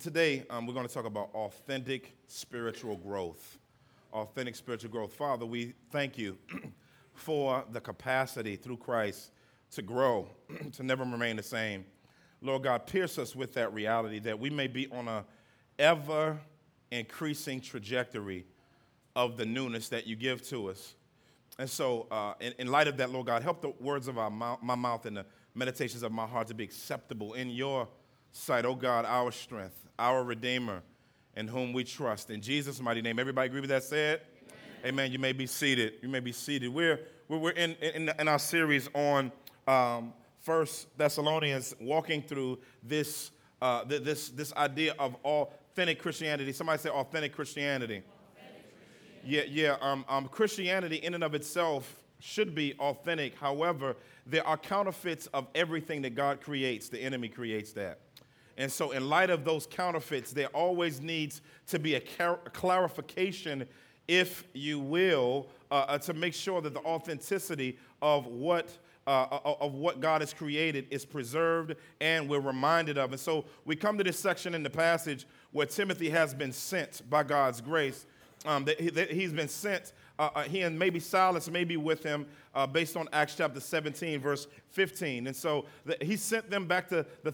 Today, we're going to talk about authentic spiritual growth. Authentic spiritual growth. Father, we thank you for the capacity through Christ to grow, to never remain the same. Lord God, pierce us with that reality that we may be on a ever-increasing trajectory of the newness that you give to us. And so in light of that, Lord God, help the words of my mouth and the meditations of my heart to be acceptable in your sight, oh God, our strength, our Redeemer, in whom we trust. In Jesus' mighty name, everybody agree with that said? Amen. Amen. You may be seated. You may be seated. We're in our series on 1 Thessalonians, walking through this this idea of authentic Christianity. Somebody say authentic Christianity. Yeah. Christianity in and of itself should be authentic. However, there are counterfeits of everything that God creates. The enemy creates that. And so in light of those counterfeits, there always needs to be a clarification, if you will, to make sure that the authenticity of what God has created is preserved and we're reminded of. And so we come to this section in the passage where Timothy has been sent by God's grace. That he's been sent, he and maybe Silas may be with him based on Acts chapter 17, verse 15. And so he sent them back to the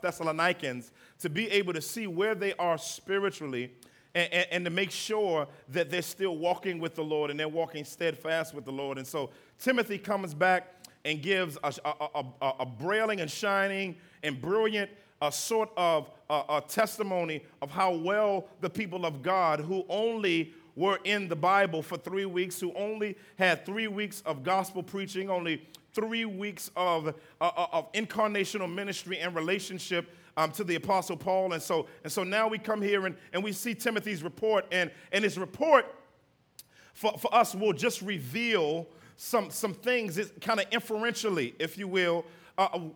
Thessalonians to be able to see where they are spiritually and to make sure that they're still walking with the Lord and they're walking steadfast with the Lord. And so Timothy comes back and gives a brailing and shining and brilliant sort of a testimony of how well the people of God, who only were in the Bible for 3 weeks, who only had 3 weeks of gospel preaching, only 3 weeks of incarnational ministry and relationship to the Apostle Paul. And so now we come here and we see Timothy's report, and his report for us will just reveal some things kind of inferentially, if you will.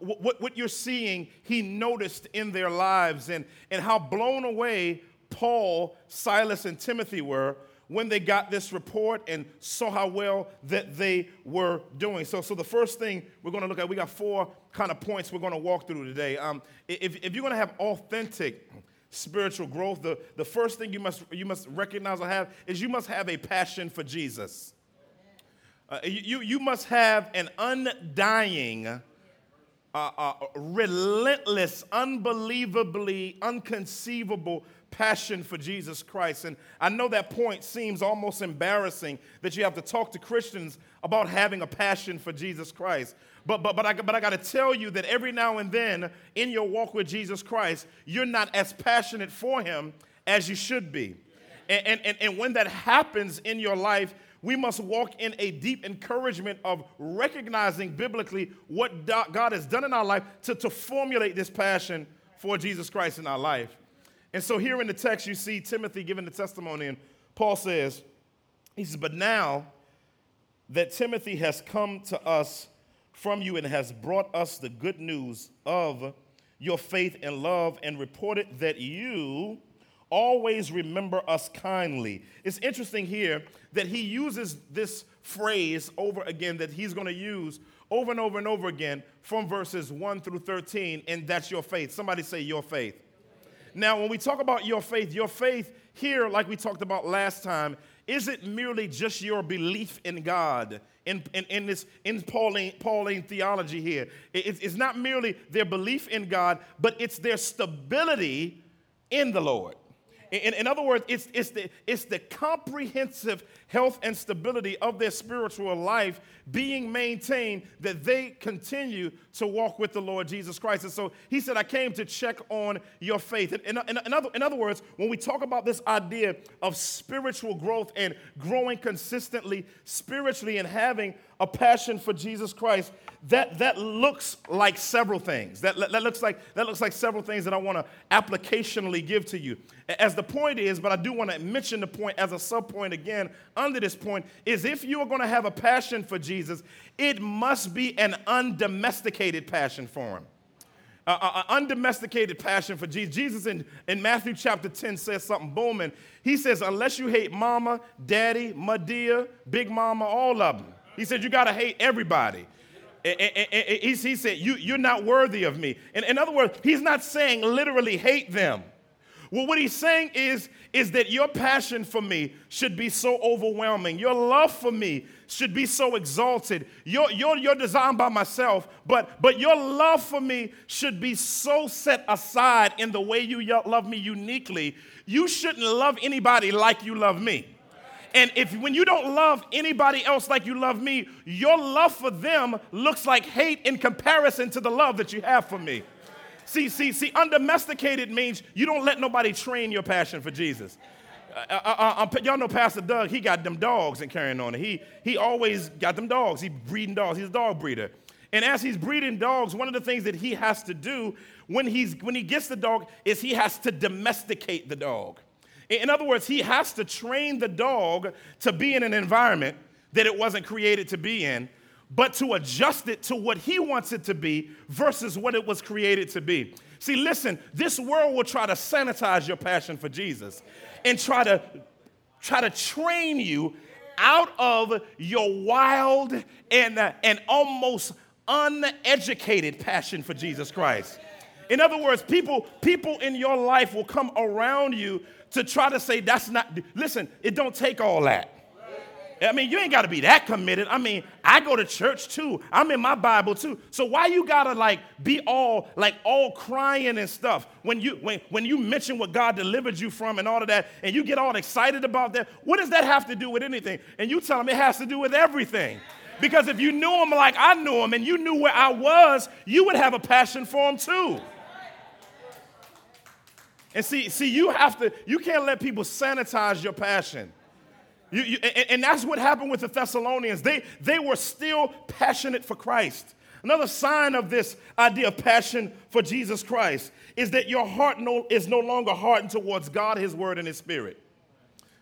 What you're seeing, he noticed in their lives, and how blown away Paul, Silas, and Timothy were when they got this report and saw how well that they were doing. So the first thing we're going to look at, we got four kind of points we're going to walk through today. If you're going to have authentic spiritual growth, the first thing you must recognize or have is you must have a passion for Jesus. You must have an undying, relentless, unbelievably, unconceivable passion for Jesus Christ. And I know that point seems almost embarrassing, that you have to talk to Christians about having a passion for Jesus Christ. But I got to tell you that every now and then in your walk with Jesus Christ, you're not as passionate for him as you should be. And when that happens in your life, we must walk in a deep encouragement of recognizing biblically what God has done in our life to formulate this passion for Jesus Christ in our life. And so here in the text, you see Timothy giving the testimony, and Paul says, but now that Timothy has come to us from you and has brought us the good news of your faith and love, and reported that you always remember us kindly. It's interesting here that he uses this phrase over again that he's going to use over and over and over again from verses 1 through 13, and that's your faith. Somebody say your faith. Now, when we talk about your faith here, like we talked about last time, isn't merely just your belief in God, in Pauline theology here. It's not merely their belief in God, but it's their stability in the Lord. In other words, it's the comprehensive health and stability of their spiritual life being maintained, that they continue to walk with the Lord Jesus Christ. And so he said, I came to check on your faith. In other words, when we talk about this idea of spiritual growth and growing consistently spiritually and having a passion for Jesus Christ, that looks like several things. That looks like several things that I want to applicationally give to you. As the point is, but I do want to mention the point as a subpoint again under this point, is if you are going to have a passion for Jesus, it must be an undomesticated passion for him. An undomesticated passion for Jesus. Jesus in Matthew chapter 10 says something booming. He says, unless you hate mama, daddy, my dear, big mama, all of them. He said, you got to hate everybody. He said, you're not worthy of me. In other words, he's not saying literally hate them. Well, what he's saying is that your passion for me should be so overwhelming. Your love for me should be so exalted. You're designed by myself, but your love for me should be so set aside in the way you love me uniquely. You shouldn't love anybody like you love me. And when you don't love anybody else like you love me, your love for them looks like hate in comparison to the love that you have for me. See, undomesticated means you don't let nobody train your passion for Jesus. Y'all know Pastor Doug, he got them dogs and carrying on. He always got them dogs. He breeding dogs. He's a dog breeder. And as he's breeding dogs, one of the things that he has to do when he gets the dog is he has to domesticate the dog. In other words, he has to train the dog to be in an environment that it wasn't created to be in, but to adjust it to what he wants it to be versus what it was created to be. See, listen, this world will try to sanitize your passion for Jesus and try to train you out of your wild and almost uneducated passion for Jesus Christ. In other words, people in your life will come around you to try to say, that's not, listen, it don't take all that. I mean, you ain't got to be that committed. I mean, I go to church too. I'm in my Bible too. So why you got to be all crying and stuff when you mention what God delivered you from and all of that, and you get all excited about that? What does that have to do with anything? And you tell them it has to do with everything. Because if you knew him like I knew him and you knew where I was, you would have a passion for him too. And see, you can't let people sanitize your passion. And that's what happened with the Thessalonians. They were still passionate for Christ. Another sign of this idea of passion for Jesus Christ is that your heart is no longer hardened towards God, his word, and his spirit.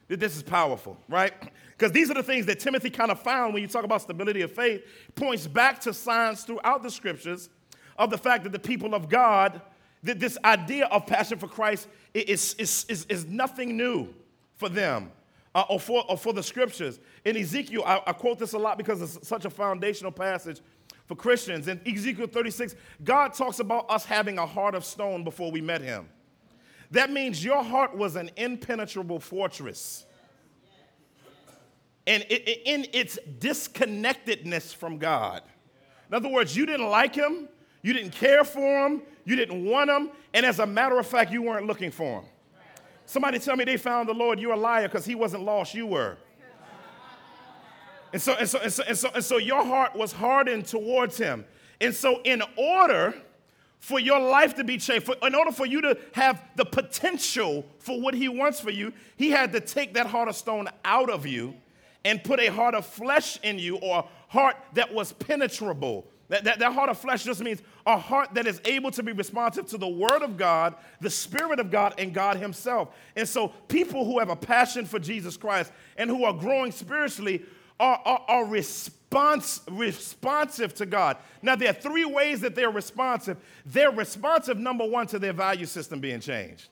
This is powerful, right? Because these are the things that Timothy kind of found when you talk about stability of faith. Points back to signs throughout the scriptures of the fact that the people of God, that this idea of passion for Christ is nothing new for them. Or for the scriptures. In Ezekiel, I quote this a lot because it's such a foundational passage for Christians. In Ezekiel 36, God talks about us having a heart of stone before we met him. That means your heart was an impenetrable fortress. And in its disconnectedness from God. In other words, you didn't like him, you didn't care for him, you didn't want him, and as a matter of fact, you weren't looking for him. Somebody tell me they found the Lord. You're a liar because he wasn't lost. You were. And so your heart was hardened towards him. And so in order for your life to be changed, in order for you to have the potential for what he wants for you, he had to take that heart of stone out of you and put a heart of flesh in you, or a heart that was penetrable. That heart of flesh just means a heart that is able to be responsive to the word of God, the spirit of God, and God himself. And so people who have a passion for Jesus Christ and who are growing spiritually are responsive to God. Now, there are three ways that they're responsive. They're responsive, number one, to their value system being changed.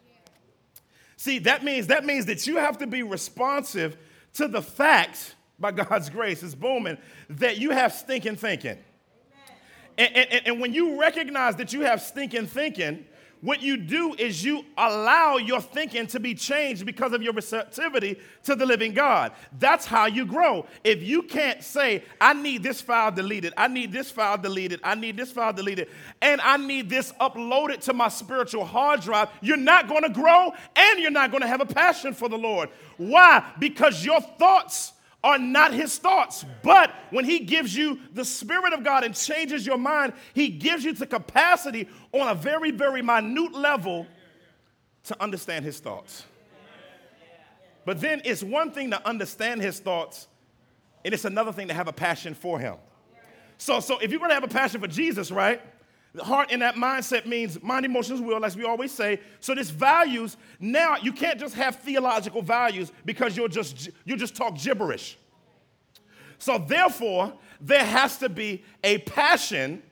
See, that means that you have to be responsive to the fact, by God's grace, it's booming, that you have stinking thinking. And when you recognize that you have stinking thinking, what you do is you allow your thinking to be changed because of your receptivity to the living God. That's how you grow. If you can't say, I need this file deleted, I need this file deleted, I need this file deleted, and I need this uploaded to my spiritual hard drive, you're not going to grow and you're not going to have a passion for the Lord. Why? Because your thoughts are not his thoughts. But when he gives you the Spirit of God and changes your mind, he gives you the capacity on a very, very minute level to understand his thoughts. But then it's one thing to understand his thoughts, and it's another thing to have a passion for him. So if you're going to have a passion for Jesus, right, the heart and that mindset means mind, emotions, will, as we always say. So this values, now you can't just have theological values because you'll just talk gibberish. So therefore, there has to be a passion,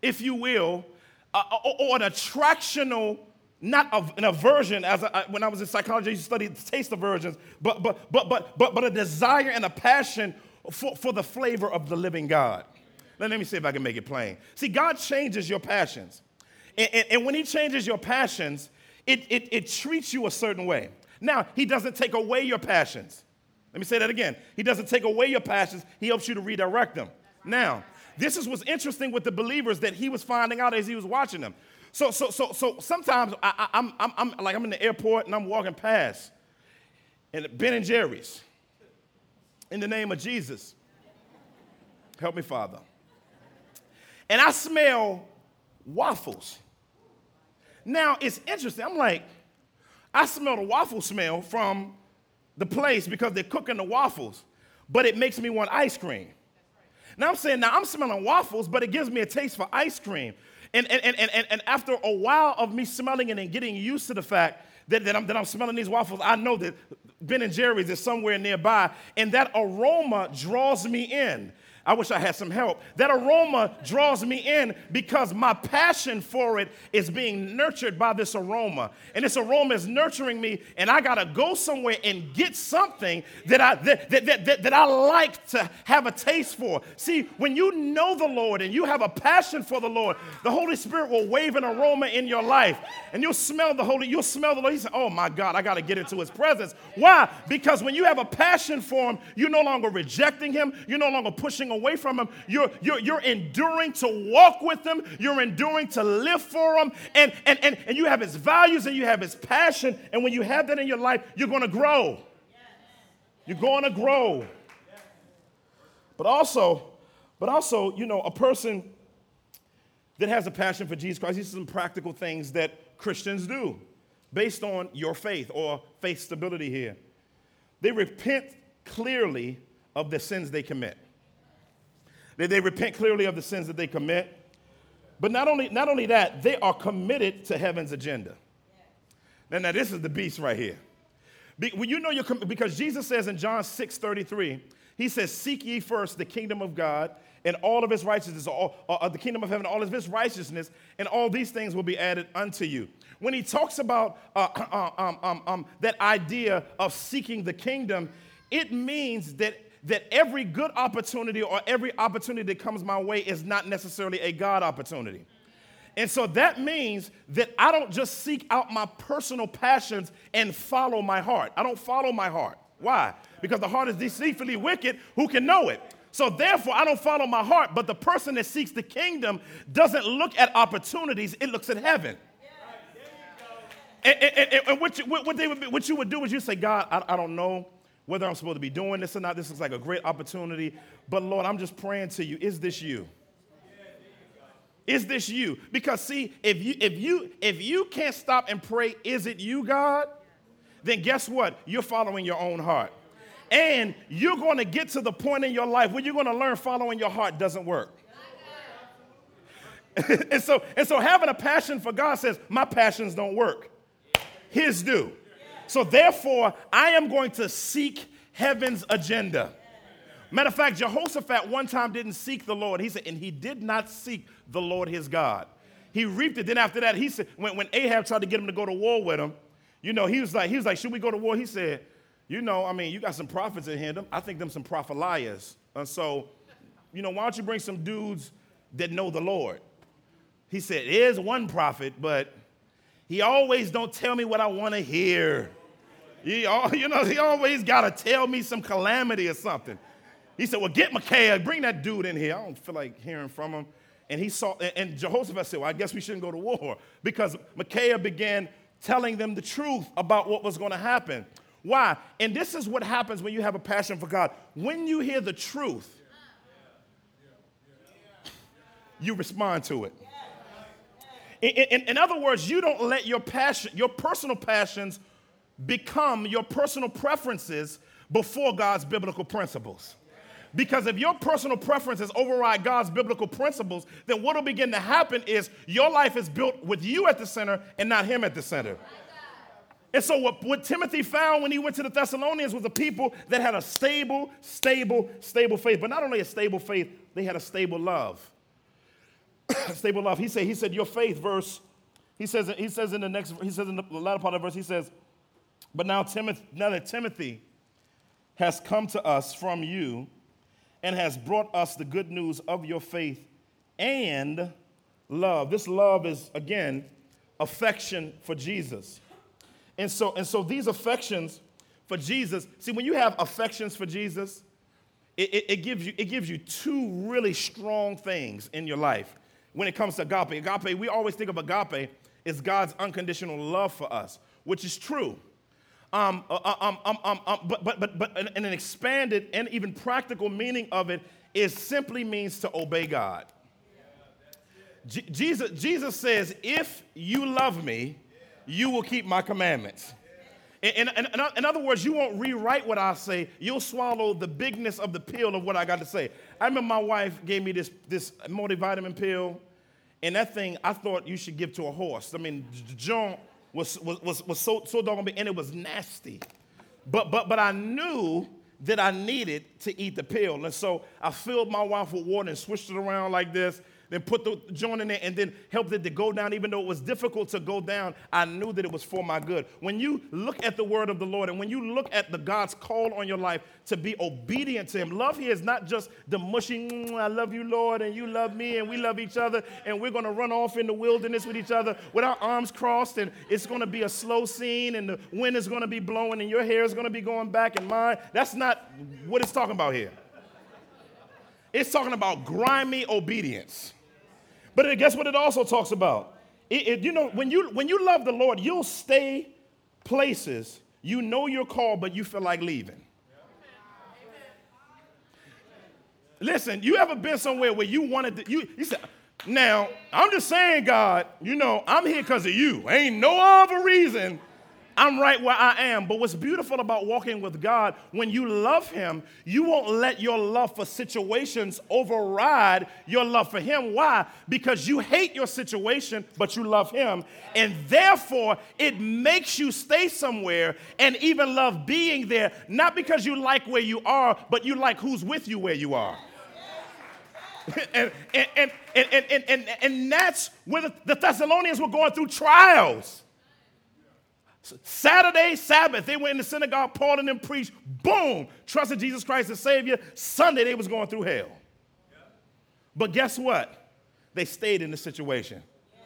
if you will, or an attractional, not an aversion. When I was in psychology, I used to study taste aversions, but a desire and a passion for the flavor of the living God. Let me see if I can make it plain. See, God changes your passions. And when he changes your passions, it treats you a certain way. Now, he doesn't take away your passions. Let me say that again. He doesn't take away your passions. He helps you to redirect them. Now, this is what's interesting with the believers that he was finding out as he was watching them. So sometimes I'm in the airport and I'm walking past and Ben and Jerry's. In the name of Jesus, help me, Father. And I smell waffles. Now, it's interesting. I'm like, I smell the waffle smell from the place because they're cooking the waffles, but it makes me want ice cream. Now, I'm saying, now I'm smelling waffles, but it gives me a taste for ice cream. And after a while of me smelling it and getting used to the fact that I'm smelling these waffles, I know that Ben and Jerry's is somewhere nearby, and that aroma draws me in. I wish I had some help. That aroma draws me in because my passion for it is being nurtured by this aroma. And this aroma is nurturing me, and I got to go somewhere and get something that I like to have a taste for. See, when you know the Lord and you have a passion for the Lord, the Holy Spirit will wave an aroma in your life, and you'll smell the Lord. You say, oh, my God, I got to get into his presence. Why? Because when you have a passion for him, you're no longer rejecting him. You're no longer pushing away from him. You're enduring to walk with him. You're enduring to live for him. And you have his values and you have his passion. And when you have that in your life, you're going to grow. You're going to grow. But also, you know, a person that has a passion for Jesus Christ, these are some practical things that Christians do based on your faith or faith stability here. They repent clearly of the sins they commit. They repent clearly of the sins that they commit. But not only that, they are committed to heaven's agenda. Now this is the beast right here. Because Jesus says in John 6:33, he says, seek ye first the kingdom of God and all of his righteousness, the kingdom of heaven, all of his righteousness, and all these things will be added unto you. When he talks about that idea of seeking the kingdom, it means that every good opportunity or every opportunity that comes my way is not necessarily a God opportunity. And so that means that I don't just seek out my personal passions and follow my heart. I don't follow my heart. Why? Because the heart is deceitfully wicked. Who can know it? So therefore, I don't follow my heart. But the person that seeks the kingdom doesn't look at opportunities. It looks at heaven. And what you would do is you say, God, I don't know whether I'm supposed to be doing this or not. This looks like a great opportunity. But, Lord, I'm just praying to you. Is this you? Is this you? Because, see, if you can't stop and pray, is it you, God? Then guess what? You're following your own heart. And you're going to get to the point in your life where you're going to learn following your heart doesn't work. And so having a passion for God says, my passions don't work. His do. So therefore, I am going to seek heaven's agenda. Matter of fact, Jehoshaphat one time didn't seek the Lord. He said, and he did not seek the Lord his God. He reaped it. Then after that, he said, when Ahab tried to get him to go to war with him, you know, he was like, should we go to war? He said, you know, I mean, you got some prophets in here. I think them some prophet liars. And so, you know, why don't you bring some dudes that know the Lord? He said, there's one prophet, but he always don't tell me what I want to hear. He always got to tell me some calamity or something. He said, well, get Micaiah. Bring that dude in here. I don't feel like hearing from him. And Jehoshaphat said, well, I guess we shouldn't go to war because Micaiah began telling them the truth about what was going to happen. Why? And this is what happens when you have a passion for God. When you hear the truth, you respond to it. In other words, you don't let your personal passions become your personal preferences before God's biblical principles. Because if your personal preferences override God's biblical principles, then what will begin to happen is your life is built with you at the center and not him at the center. And so what Timothy found when he went to the Thessalonians was a people that had a stable faith. But not only a stable faith, they had a stable love. Stable love. He said, your faith, in the latter part of the verse, he says, but now that Timothy has come to us from you, and has brought us the good news of your faith and love. This love is, again, affection for Jesus. And so these affections for Jesus, see, when you have affections for Jesus, it gives you two really strong things in your life when it comes to agape. Agape, we always think of agape as God's unconditional love for us, which is true. But an expanded and even practical meaning of it is simply means to obey God. Jesus says, if you love me, you will keep my commandments. In other words, you won't rewrite what I say. You'll swallow the bigness of the pill of what I got to say. I remember my wife gave me this multivitamin pill, and that thing I thought you should give to a horse. I mean, John was so doggone big, and it was nasty. But I knew that I needed to eat the pill, and so I filled my wife with water and swished it around like this, then put the joint in there, and then helped it to go down. Even though it was difficult to go down, I knew that it was for my good. When you look at the word of the Lord, and when you look at the God's call on your life to be obedient to him, love here is not just the mushy, I love you, Lord, and you love me, and we love each other, and we're going to run off in the wilderness with each other with our arms crossed, and it's going to be a slow scene, and the wind is going to be blowing, and your hair is going to be going back, and mine. That's not what it's talking about here. It's talking about grimy obedience. But guess what it also talks about? When you love the Lord, you'll stay places you know you're called, but you feel like leaving. Listen, you ever been somewhere where you wanted to, you said, now, I'm just saying, God, you know, I'm here because of you. Ain't no other reason. I'm right where I am. But what's beautiful about walking with God, when you love him, you won't let your love for situations override your love for him. Why? Because you hate your situation, but you love him. And therefore, it makes you stay somewhere and even love being there, not because you like where you are, but you like who's with you where you are. And that's where the Thessalonians were going through trials. Saturday, Sabbath, they went in the synagogue, Paul and them preached, boom, trusted Jesus Christ as Savior. Sunday, they was going through hell. Yeah. But guess what? They stayed in the situation. Yes.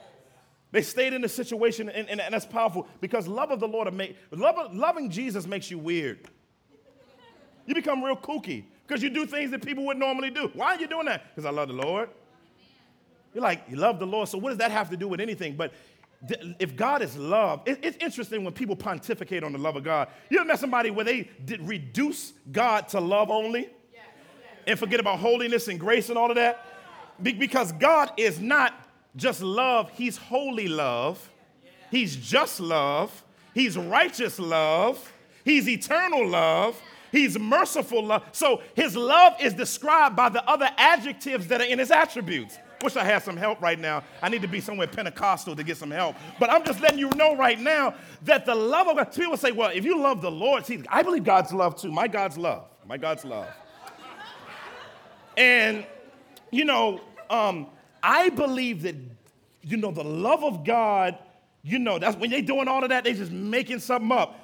They stayed in the situation, and that's powerful because love of the Lord, loving Jesus makes you weird. You become real kooky because you do things that people wouldn't normally do. Why are you doing that? Because I love the Lord. You're like, you love the Lord, so what does that have to do with anything? But if God is love, it's interesting when people pontificate on the love of God. You ever met somebody where they reduce God to love only and forget about holiness and grace and all of that? Because God is not just love. He's holy love. He's just love. He's righteous love. He's eternal love. He's merciful love. So his love is described by the other adjectives that are in his attributes. Wish I had some help right now. I need to be somewhere Pentecostal to get some help. But I'm just letting you know right now that the love of God, people say, well, if you love the Lord, see, I believe God's love too. My God's love. And, you know, I believe that, you know, the love of God, you know, that's when they're doing all of that, they're just making something up.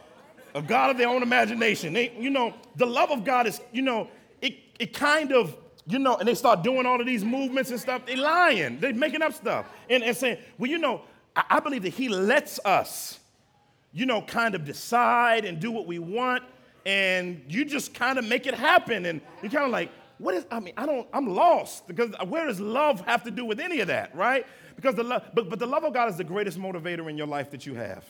A God of their own imagination. The love of God is, you know, it kind of, you know, and they start doing all of these movements and stuff. They're lying. They're making up stuff. And saying, well, you know, I believe that he lets us, you know, kind of decide and do what we want. And you just kind of make it happen. And you're kind of like, I'm lost. Because where does love have to do with any of that, right? Because but the love of God is the greatest motivator in your life that you have.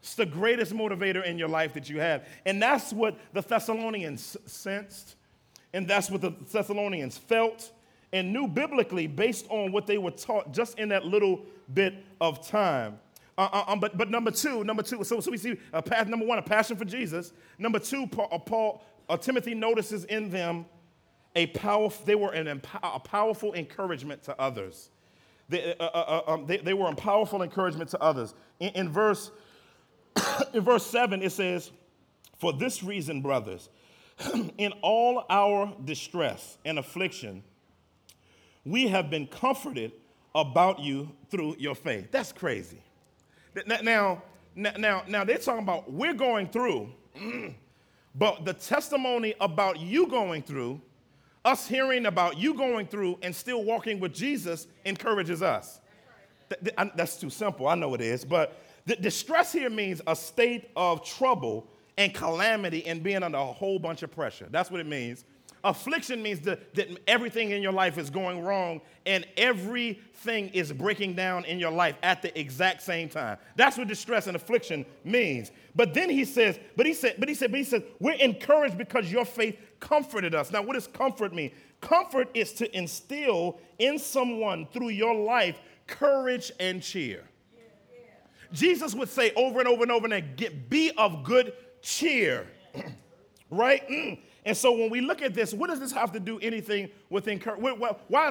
It's the greatest motivator in your life that you have. And that's what the Thessalonians sensed. And that's what the Thessalonians felt and knew biblically based on what they were taught just in that little bit of time. But number two. So we see number one, a passion for Jesus. Number two, Timothy notices in them a powerful encouragement to others. They were a powerful encouragement to others. In verse 7, it says, "For this reason, brothers, in all our distress and affliction, we have been comforted about you through your faith." That's crazy. Now they're talking about we're going through, but the testimony about you going through us hearing about you going through and still walking with Jesus encourages us. That's too simple. I know it is. But the distress here means a state of trouble and calamity and being under a whole bunch of pressure. That's what it means. Affliction means that everything in your life is going wrong and everything is breaking down in your life at the exact same time. That's what distress and affliction means. But then he said, we're encouraged because your faith comforted us. Now, what does comfort mean? Comfort is to instill in someone through your life courage and cheer. Yeah, yeah. Jesus would say over and over and over and again, be of good cheer, right? And so when we look at this, what does this have to do anything with encouragement? Why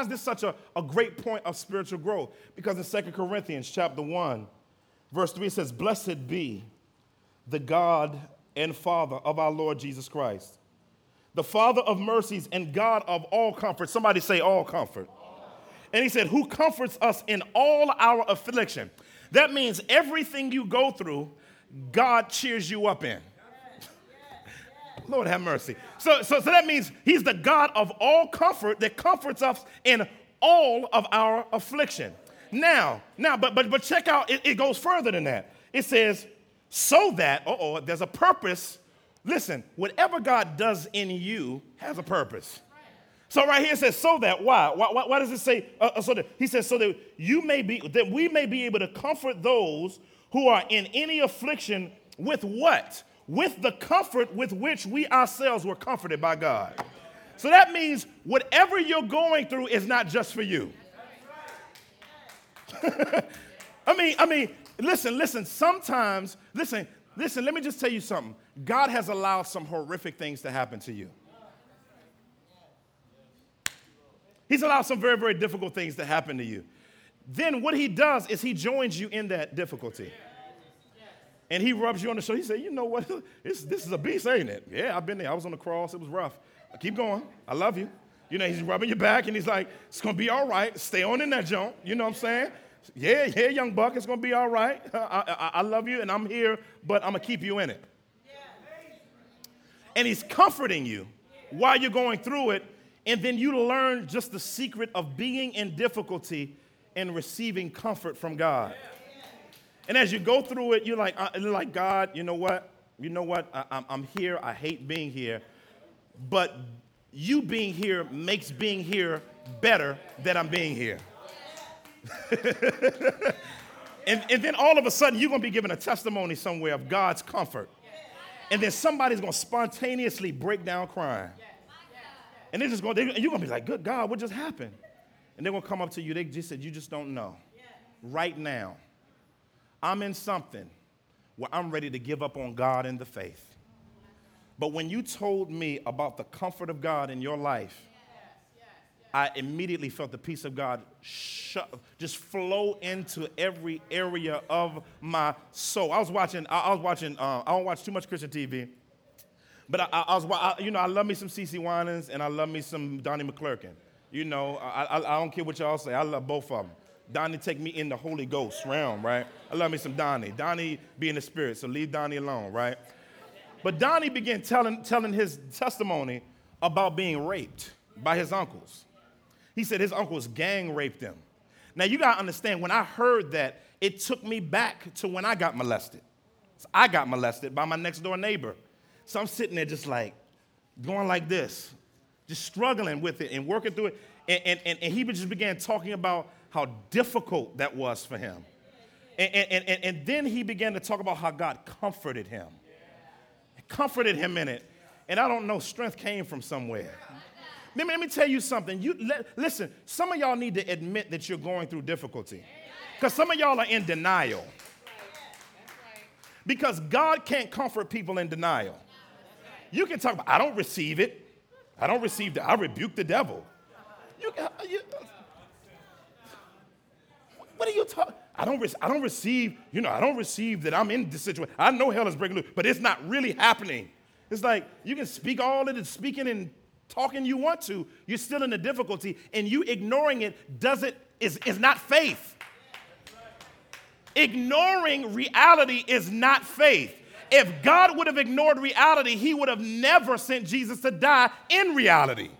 is this such a great point of spiritual growth? Because in 2 Corinthians chapter 1, verse 3, it says, "Blessed be the God and Father of our Lord Jesus Christ, the Father of mercies and God of all comfort." Somebody say all comfort. All. And he said, "Who comforts us in all our affliction." That means everything you go through, God cheers you up in. Lord have mercy. So that means he's the God of all comfort that comforts us in all of our affliction. Now, but check out, it goes further than that. It says, so that, there's a purpose. Listen, whatever God does in you has a purpose. So right here it says, so that, why does it say, so that? He says, so that we may be able to comfort those who are in any affliction with what? With the comfort with which we ourselves were comforted by God. So that means whatever you're going through is not just for you. I mean, listen, let me just tell you something. God has allowed some horrific things to happen to you. He's allowed some very, very difficult things to happen to you. Then what he does is he joins you in that difficulty. And he rubs you on the shoulder. He said, you know what? This is a beast, ain't it? Yeah, I've been there. I was on the cross. It was rough. Keep going. I love you. You know, he's rubbing your back, and he's like, it's going to be all right. Stay on in that junk. You know what I'm saying? Yeah, young buck. It's going to be all right. I love you, and I'm here, but I'm going to keep you in it. And he's comforting you while you're going through it, and then you learn just the secret of being in difficulty and receiving comfort from God. And as you go through it, you're like, God, you know what? I'm here. I hate being here. But you being here makes being here better than I'm being here. and then all of a sudden, you're going to be giving a testimony somewhere of God's comfort. And then somebody's going to spontaneously break down crying. And you're going to be like, good God, what just happened? And they're going to come up to you. They just said, you just don't know. Right now, I'm in something where I'm ready to give up on God and the faith. But when you told me about the comfort of God in your life, yes. I immediately felt the peace of God just flow into every area of my soul. I don't watch too much Christian TV, but I love me some CeCe Winans and I love me some Donnie McClurkin. You know, I don't care what y'all say. I love both of them. Donnie take me in the Holy Ghost realm, right? I love me some Donnie. Donnie be in the spirit, so leave Donnie alone, right? But Donnie began telling his testimony about being raped by his uncles. He said his uncles gang raped him. Now, you got to understand, when I heard that, it took me back to when I got molested. So I got molested by my next door neighbor. So I'm sitting there just like going like this, just struggling with it and working through it. And he just began talking about how difficult that was for him. And then he began to talk about how God comforted him. Comforted him in it. And I don't know, strength came from somewhere. Let me tell you something. Listen, some of y'all need to admit that you're going through difficulty. Because some of y'all are in denial. Because God can't comfort people in denial. You can talk about, I don't receive it. I don't receive that. I rebuke the devil. What are you talking? I don't receive that I'm in this situation. I know hell is breaking loose, but it's not really happening. It's like you can speak all of the speaking and talking you want to. You're still in the difficulty, and you ignoring it is not faith. Ignoring reality is not faith. If God would have ignored reality, he would have never sent Jesus to die in reality.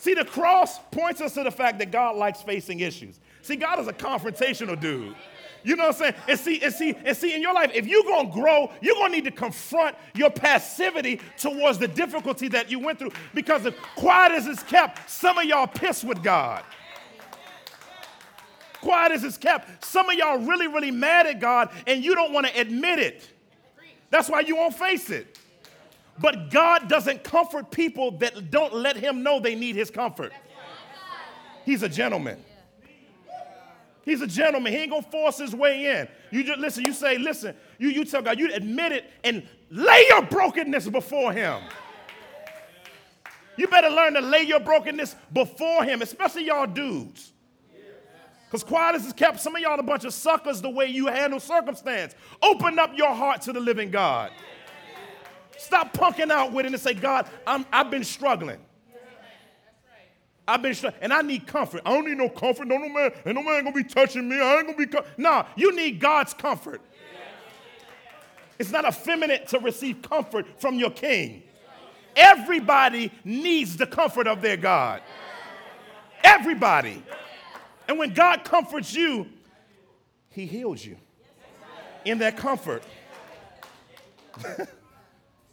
See, the cross points us to the fact that God likes facing issues. See, God is a confrontational dude. You know what I'm saying? And see, in your life, if you're going to grow, you're going to need to confront your passivity towards the difficulty that you went through. Because if quiet as it's kept, some of y'all pissed with God. Quiet as it's kept, some of y'all really, really mad at God, and you don't want to admit it. That's why you won't face it. But God doesn't comfort people that don't let him know they need his comfort. He's a gentleman. He's a gentleman. He ain't going to force his way in. You just listen. You say, listen, you tell God, you admit it and lay your brokenness before him. You better learn to lay your brokenness before him, especially y'all dudes. Because quiet as it's kept, some of y'all are a bunch of suckers the way you handle circumstance. Open up your heart to the living God. Stop punking out with it and say, God, I've been struggling. I've been struggling, and I need comfort. I don't need no comfort. No man, ain't no man gonna be touching me. I ain't gonna be. No, you need God's comfort. It's not effeminate to receive comfort from your king. Everybody needs the comfort of their God. Everybody. And when God comforts you, he heals you in that comfort.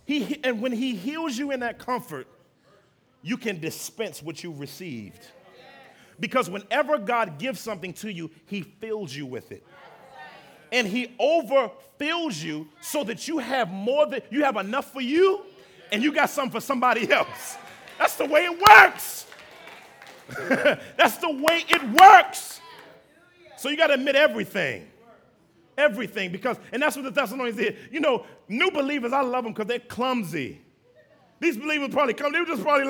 And when he heals you in that comfort, you can dispense what you received. Because whenever God gives something to you, he fills you with it. And he overfills you so that you have more than you have enough for you, and you got something for somebody else. That's the way it works. That's the way it works. So you got to admit everything. Everything. And that's what the Thessalonians did. You know, new believers, I love them because they're clumsy. These believers probably come, they probably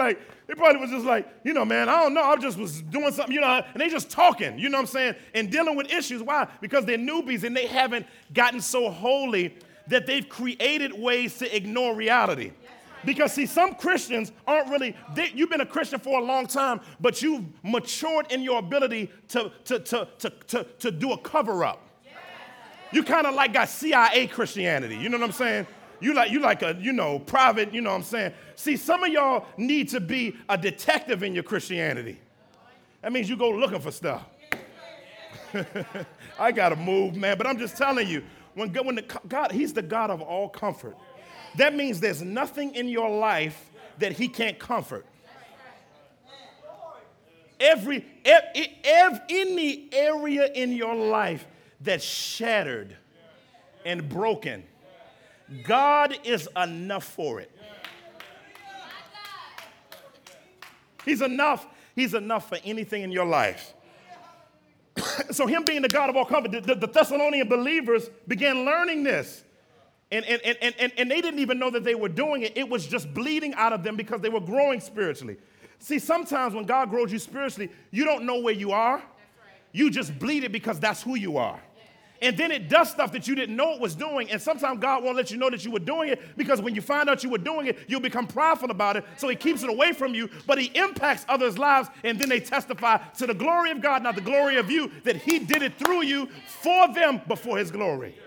was just like, you know, man, I don't know, I just was doing something, you know, and they just talking, you know what I'm saying, and dealing with issues. Why? Because they're newbies and they haven't gotten so holy that they've created ways to ignore reality. Because, see, some Christians aren't really, you've been a Christian for a long time, but you've matured in your ability to do a cover-up. You kind of like got CIA Christianity, you know what I'm saying? You like a, you know, private, you know what I'm saying? See, some of y'all need to be a detective in your Christianity. That means you go looking for stuff. I got to move, man. But I'm just telling you, when God, he's the God of all comfort. That means there's nothing in your life that he can't comfort. Any area in your life that's shattered and broken, God is enough for it. He's enough. He's enough for anything in your life. So him being the God of all comfort, the Thessalonian believers began learning this. And they didn't even know that they were doing it. It was just bleeding out of them because they were growing spiritually. See, sometimes when God grows you spiritually, you don't know where you are. You just bleed it because that's who you are. And then it does stuff that you didn't know it was doing. And sometimes God won't let you know that you were doing it because when you find out you were doing it, you'll become prideful about it. So he keeps it away from you, but he impacts others' lives. And then they testify to the glory of God, not the glory of you, that he did it through you for them before his glory.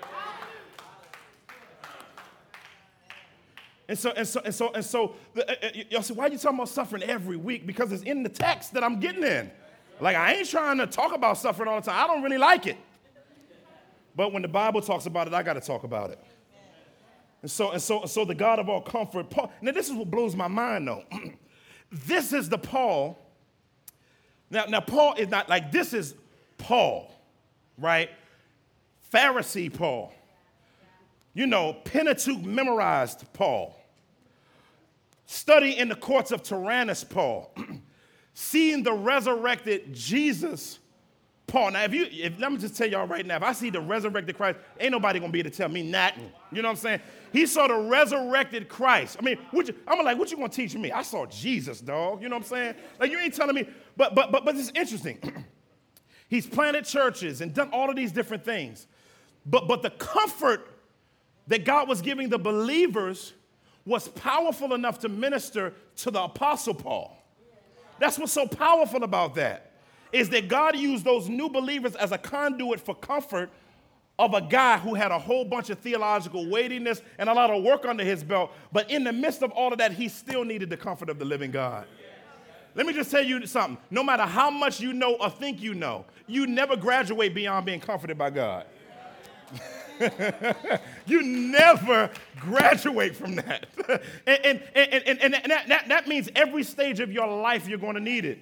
And so, y'all say, why are you talking about suffering every week? Because it's in the text that I'm getting in. Like, I ain't trying to talk about suffering all the time. I don't really like it. But when the Bible talks about it, I got to talk about it. And so, the God of all comfort, Paul. Now, this is what blows my mind, though. This is the Paul. Now, Paul is not like this is Paul, right? Pharisee Paul. You know, Pentateuch memorized Paul. Study in the courts of Tyrannus, Paul. Seeing the resurrected Jesus. Paul, now let me just tell y'all right now, if I see the resurrected Christ, ain't nobody gonna be able to tell me nothing. You know what I'm saying? He saw the resurrected Christ. I mean, I'm like, what you gonna teach me? I saw Jesus, dog. You know what I'm saying? Like, you ain't telling me. But it's interesting. He's planted churches and done all of these different things. But the comfort that God was giving the believers was powerful enough to minister to the Apostle Paul. That's what's so powerful about that. Is that God used those new believers as a conduit for comfort of a guy who had a whole bunch of theological weightiness and a lot of work under his belt, but in the midst of all of that, he still needed the comfort of the living God. Let me just tell you something. No matter how much you know or think you know, you never graduate beyond being comforted by God. You never graduate from that. and that means every stage of your life you're going to need it.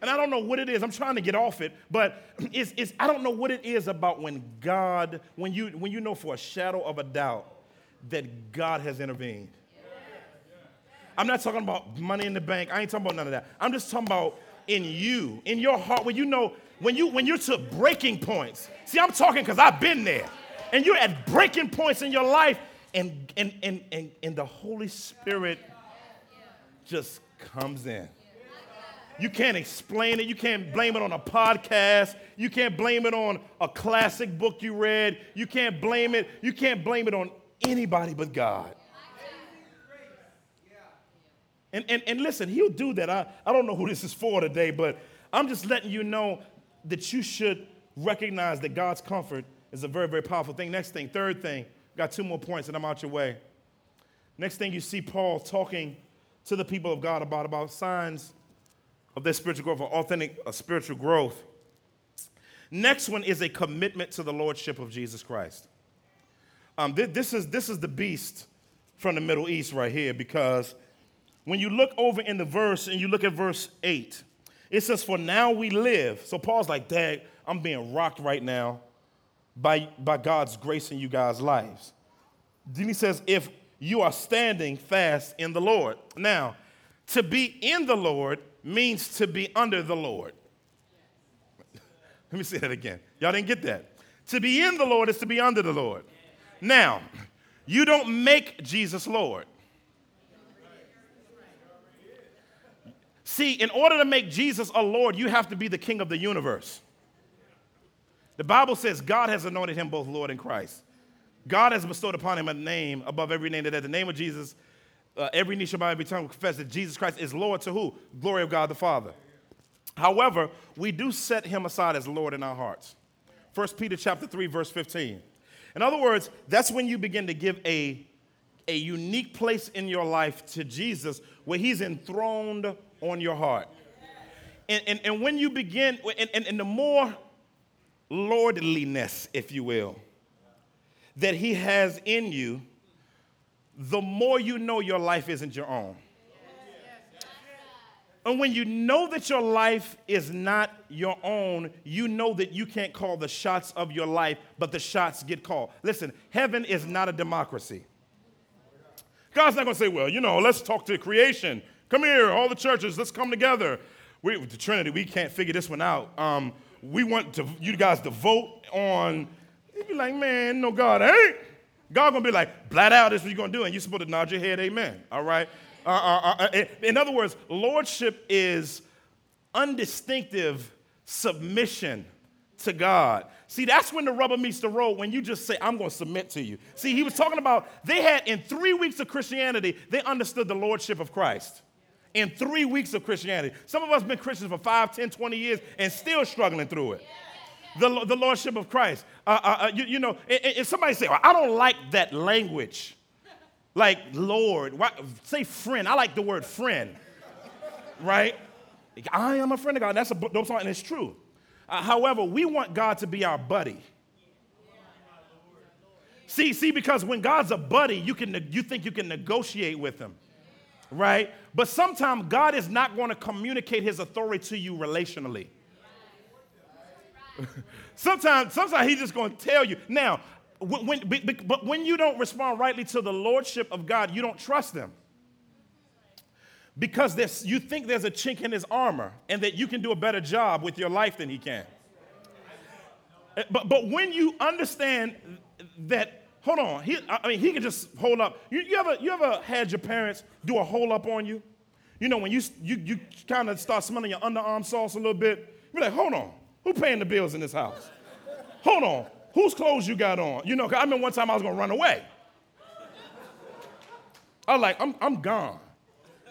And I don't know what it is. I'm trying to get off it, but it's I don't know what it is about when God, when you know for a shadow of a doubt that God has intervened. I'm not talking about money in the bank. I ain't talking about none of that. I'm just talking about in you, in your heart, when you know, when you're to breaking points. See, I'm talking because I've been there. And you're at breaking points in your life, and the Holy Spirit just comes in. You can't explain it. You can't blame it on a podcast. You can't blame it on a classic book you read. You can't blame it. You can't blame it on anybody but God. And listen, he'll do that. I don't know who this is for today, but I'm just letting you know that you should recognize that God's comfort is a very, very powerful thing. Next thing, third thing, got two more points and I'm out your way. Next thing you see Paul talking to the people of God about signs of their spiritual growth, or authentic spiritual growth. Next one is a commitment to the lordship of Jesus Christ. This is the beast from the Middle East right here, because when you look over in the verse and you look at verse 8, it says, "For now we live." So Paul's like, "Dad, I'm being rocked right now by God's grace in you guys' lives." Then he says, "If you are standing fast in the Lord." Now, to be in the Lord means to be under the Lord. Let me say that again. Y'all didn't get that. To be in the Lord is to be under the Lord. Now, you don't make Jesus Lord. See, in order to make Jesus a Lord, you have to be the King of the universe. The Bible says God has anointed him both Lord and Christ. God has bestowed upon him a name above every name, that at the name of Jesus, every knee shall bow, every tongue will confess that Jesus Christ is Lord to who? Glory of God the Father. However, we do set him aside as Lord in our hearts. 1 Peter chapter 3, verse 15. In other words, that's when you begin to give a unique place in your life to Jesus, where he's enthroned on your heart. And when you begin, and the more lordliness, if you will, that he has in you, the more you know your life isn't your own. And when you know that your life is not your own, you know that you can't call the shots of your life, but the shots get called. Listen, heaven is not a democracy. God's not going to say, "Well, you know, let's talk to creation. Come here, all the churches, let's come together. The Trinity, we can't figure this one out. We want you guys to vote on." You'd be like, "Man, no, God ain't." God going to be like, "Blat out, this is what you're going to do," and you're supposed to nod your head, amen, all right? In other words, lordship is undistinctive submission to God. See, that's when the rubber meets the road, when you just say, "I'm going to submit to you." See, he was talking about, they had, in 3 weeks of Christianity, they understood the lordship of Christ. In 3 weeks of Christianity. Some of us have been Christians for 5, 10, 20 years and still struggling through it. The lordship of Christ. You know, and somebody say, "Well, I don't like that language. Like, Lord." Why, say friend. I like the word friend, right? I am a friend of God. That's a book, and it's true. However, we want God to be our buddy. See, because when God's a buddy, you think you can negotiate with him, right? But sometimes God is not going to communicate his authority to you relationally. Sometimes he's just going to tell you. Now, but when you don't respond rightly to the lordship of God, you don't trust him. Because you think there's a chink in his armor and that you can do a better job with your life than he can. But when you understand that, hold on, he can just hold up. You ever had your parents do a hold up on you? You know, when you kind of start smelling your underarm sauce a little bit, you're like, "Hold on. Who paying the bills in this house? Hold on, whose clothes you got on?" You know, 'cause I remember one time I was gonna run away. I was like, I'm gone.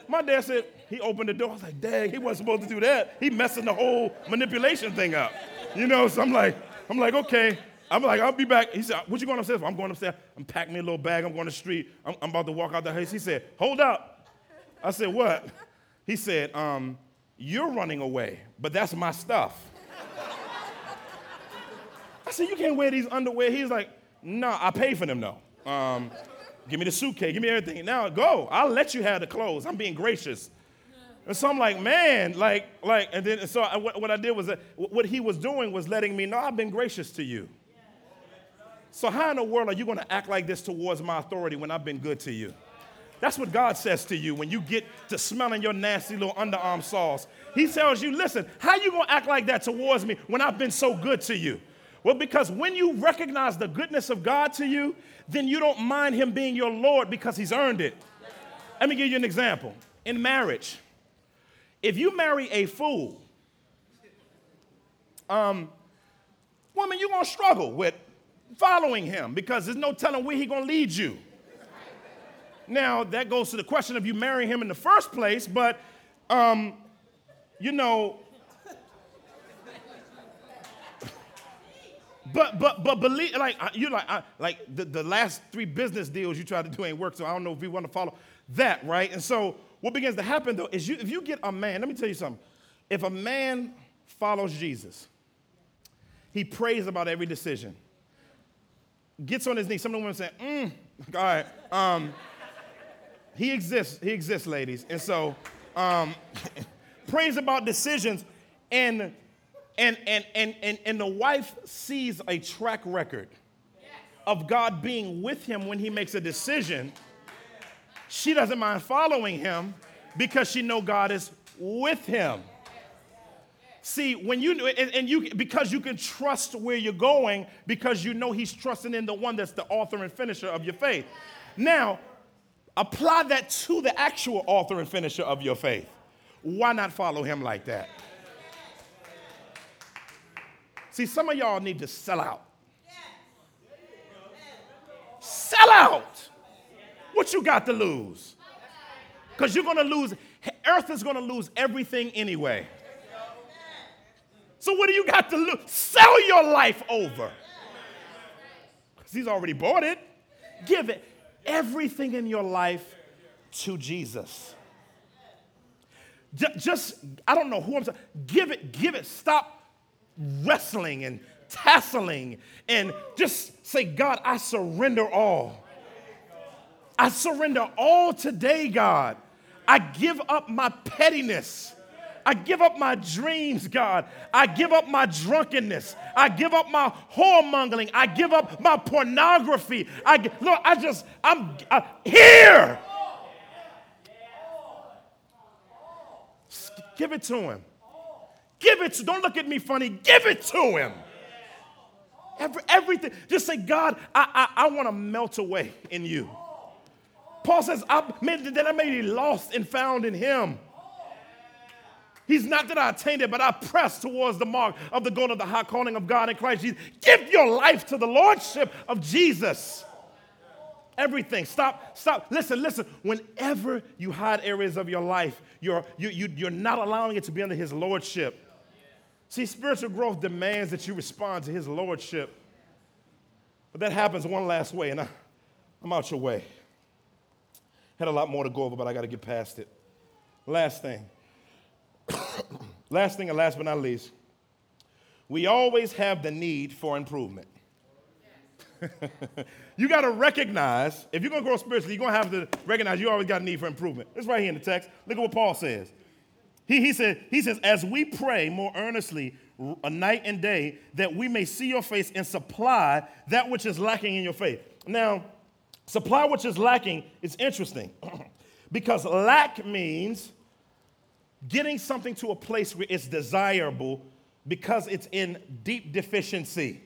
My dad said, he opened the door. I was like, "Dang, he wasn't supposed to do that. He messing the whole manipulation thing up." You know, so I'm like, okay. I'm like, I'll be back. He said, what you going upstairs for? I'm going upstairs. I'm packing me a little bag. I'm going to the street. I'm about to walk out the house. He said, hold up. I said, what? He said, you're running away, but that's my stuff. I said, you can't wear these underwear. He's like, no, I paid for them, though. Give me the suitcase. Give me everything. Now, go. I'll let you have the clothes. I'm being gracious. And so I'm like, man, like, and then so what I did was that what he was doing was letting me know I've been gracious to you. So how in the world are you going to act like this towards my authority when I've been good to you? That's what God says to you when you get to smelling your nasty little underarm sauce. He tells you, listen, how you going to act like that towards me when I've been so good to you? Well, because when you recognize the goodness of God to you, then you don't mind him being your Lord because he's earned it. Let me give you an example. In marriage, if you marry a fool, woman, you're going to struggle with following him because there's no telling where he's going to lead you. Now, that goes to the question of you marrying him in the first place, but, but believe, like the last three business deals you tried to do ain't work, so I don't know if you want to follow that, right? And so what begins to happen, though, is if you get a man, let me tell you something. If a man follows Jesus, he prays about every decision, gets on his knees. Some of the women say, all right. He exists. He exists, ladies. And so prays about decisions, and the wife sees a track record of God being with him when he makes a decision. She doesn't mind following him because she know God is with him. See, when you because you can trust where you're going because you know he's trusting in the one that's the author and finisher of your faith. Now, apply that to the actual author and finisher of your faith. Why not follow him like that? See, some of y'all need to sell out. Sell out. What you got to lose? Because you're going to lose. Earth is going to lose everything anyway. So what do you got to lose? Sell your life over. Because he's already bought it. Give it. Everything in your life to Jesus. Just, I don't know who I'm saying. Give it. Stop wrestling and tasseling and just say, God, I surrender all. I surrender all today, God. I give up my pettiness. I give up my dreams, God. I give up my drunkenness. I give up my whoremongering. I give up my pornography. Lord, I'm here. Give it to him. Don't look at me funny. Give it to him. Everything. Just say, God, I want to melt away in you. Paul says, that I may be lost and found in him. He's not that I attained it, but I press towards the mark of the goal of the high calling of God in Christ Jesus. Give your life to the lordship of Jesus. Everything. Stop. Listen. Whenever you hide areas of your life, you're not allowing it to be under his lordship. See, spiritual growth demands that you respond to his lordship. But that happens one last way, and I'm out your way. Had a lot more to go over, but I got to get past it. Last thing, and last but not least, we always have the need for improvement. You got to recognize, if you're going to grow spiritually, you're going to have to recognize you always got a need for improvement. It's right here in the text. Look at what Paul says. He says, as we pray more earnestly night and day, that we may see your face and supply that which is lacking in your faith. Now, supply which is lacking is interesting because lack means getting something to a place where it's desirable because it's in deep deficiency.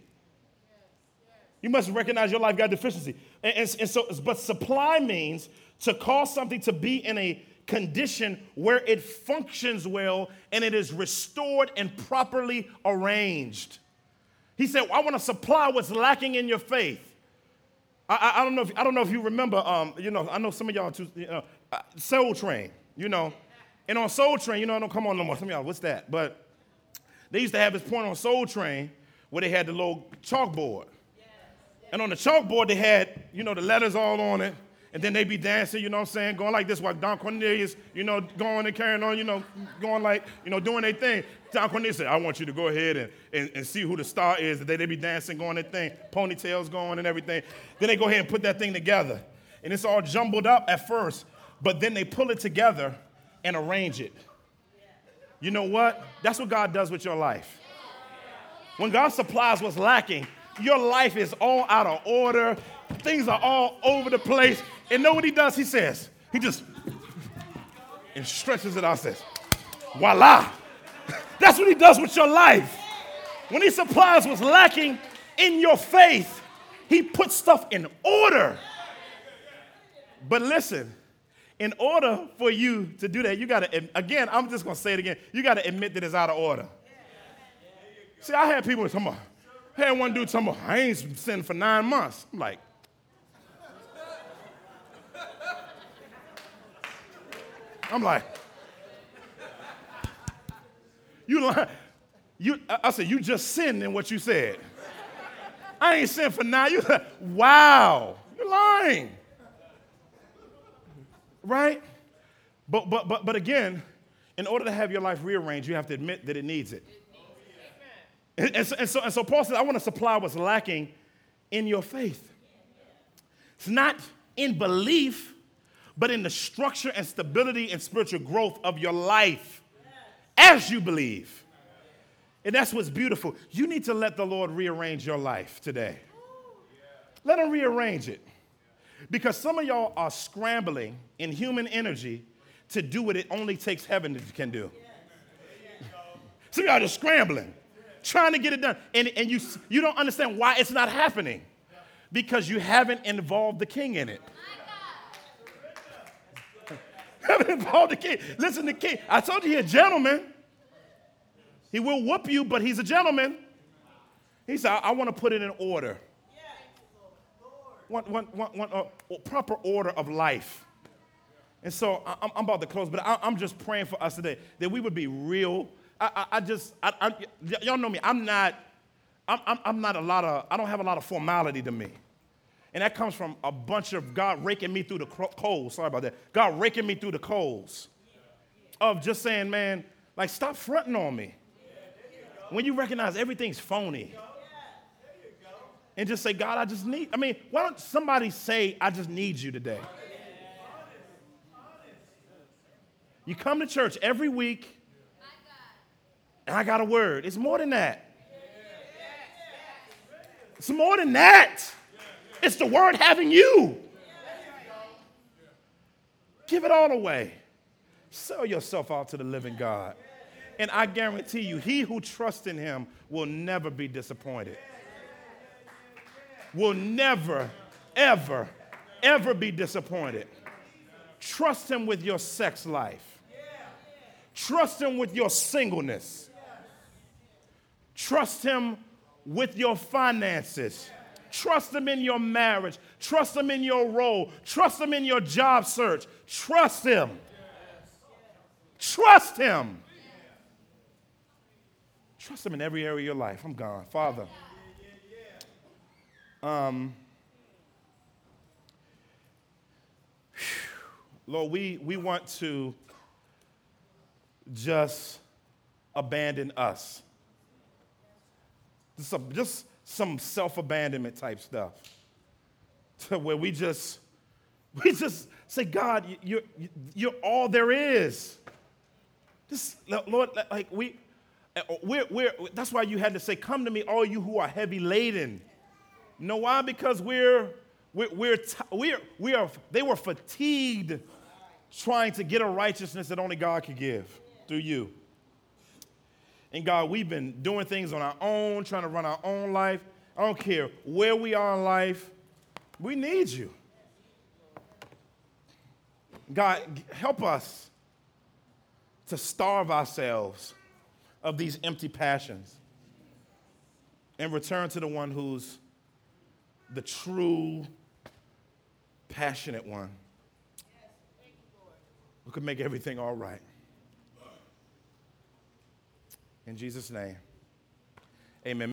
Yes. You must recognize your life got deficiency. But supply means to cause something to be in a condition where it functions well and it is restored and properly arranged. He said, well, I want to supply what's lacking in your faith. I don't know if you remember, I know some of y'all too, Soul Train, And on Soul Train, I don't come on no more. Some of y'all, what's that? But they used to have this point on Soul Train where they had the little chalkboard. Yes. And on the chalkboard, they had, you know, the letters all on it. And then they be dancing, you know what I'm saying, going like this while Don Cornelius, you know, going and carrying on, you know, going like, you know, doing their thing. Don Cornelius said, I want you to go ahead and see who the star is. They be dancing, going their thing, ponytails going and everything. Then they go ahead and put that thing together. And it's all jumbled up at first, but then they pull it together and arrange it. You know what? That's what God does with your life. When God supplies what's lacking, your life is all out of order. Things are all over the place. And know what he does? He says, he just and stretches it out, says, voila. That's what he does with your life. When he supplies what's lacking in your faith, he puts stuff in order. But listen, in order for you to do that, you got to, again, I'm just going to say it again, you got to admit that it's out of order. See, I had people come on. I had one dude talking about, I ain't sinned for 9 months. I'm like, you lying. I said, you just sinned in what you said. I ain't sinned for 9. You like, wow, you're lying. Right? But again, in order to have your life rearranged, you have to admit that it needs it. And so Paul says, I want to supply what's lacking in your faith. It's not in belief, but in the structure and stability and spiritual growth of your life as you believe. And that's what's beautiful. You need to let the Lord rearrange your life today. Let him rearrange it. Because some of y'all are scrambling in human energy to do what it only takes heaven can do. Some of y'all are just scrambling, trying to get it done. And you don't understand why it's not happening. Because you haven't involved the king in it. Haven't involved the king. Listen, the king. I told you he's a gentleman. He will whoop you, but he's a gentleman. He said, I want to put it in order. One proper order of life. And so I'm about to close, but I'm just praying for us today that we would be real. I y'all know me. I don't have a lot of formality to me. And that comes from a bunch of God raking me through the coals. Sorry about that. God raking me through the coals of just saying, man, like, stop fronting on me. When you recognize everything's phony. And just say, God, why don't somebody say, I just need you today? You come to church every week. And I got a word. It's more than that. It's more than that. It's the word having you. Give it all away. Sell yourself out to the living God. And I guarantee you, he who trusts in him will never be disappointed. Will never, ever, ever be disappointed. Trust him with your sex life. Trust him with your singleness. Trust him with your finances. Trust him in your marriage. Trust him in your role. Trust him in your job search. Trust him. Trust him. Trust him in every area of your life. I'm gone. Father, Lord, we want to just abandon us. Just some self-abandonment type stuff, to where we just say, God, you're all there is. Just, Lord, like we're that's why you had to say, come to me, all you who are heavy laden. You know why? Because they were fatigued trying to get a righteousness that only God could give through you. And God, we've been doing things on our own, trying to run our own life. I don't care where we are in life. We need you. God, help us to starve ourselves of these empty passions and return to the one who's the true, passionate one, who can make everything all right. In Jesus' name, amen.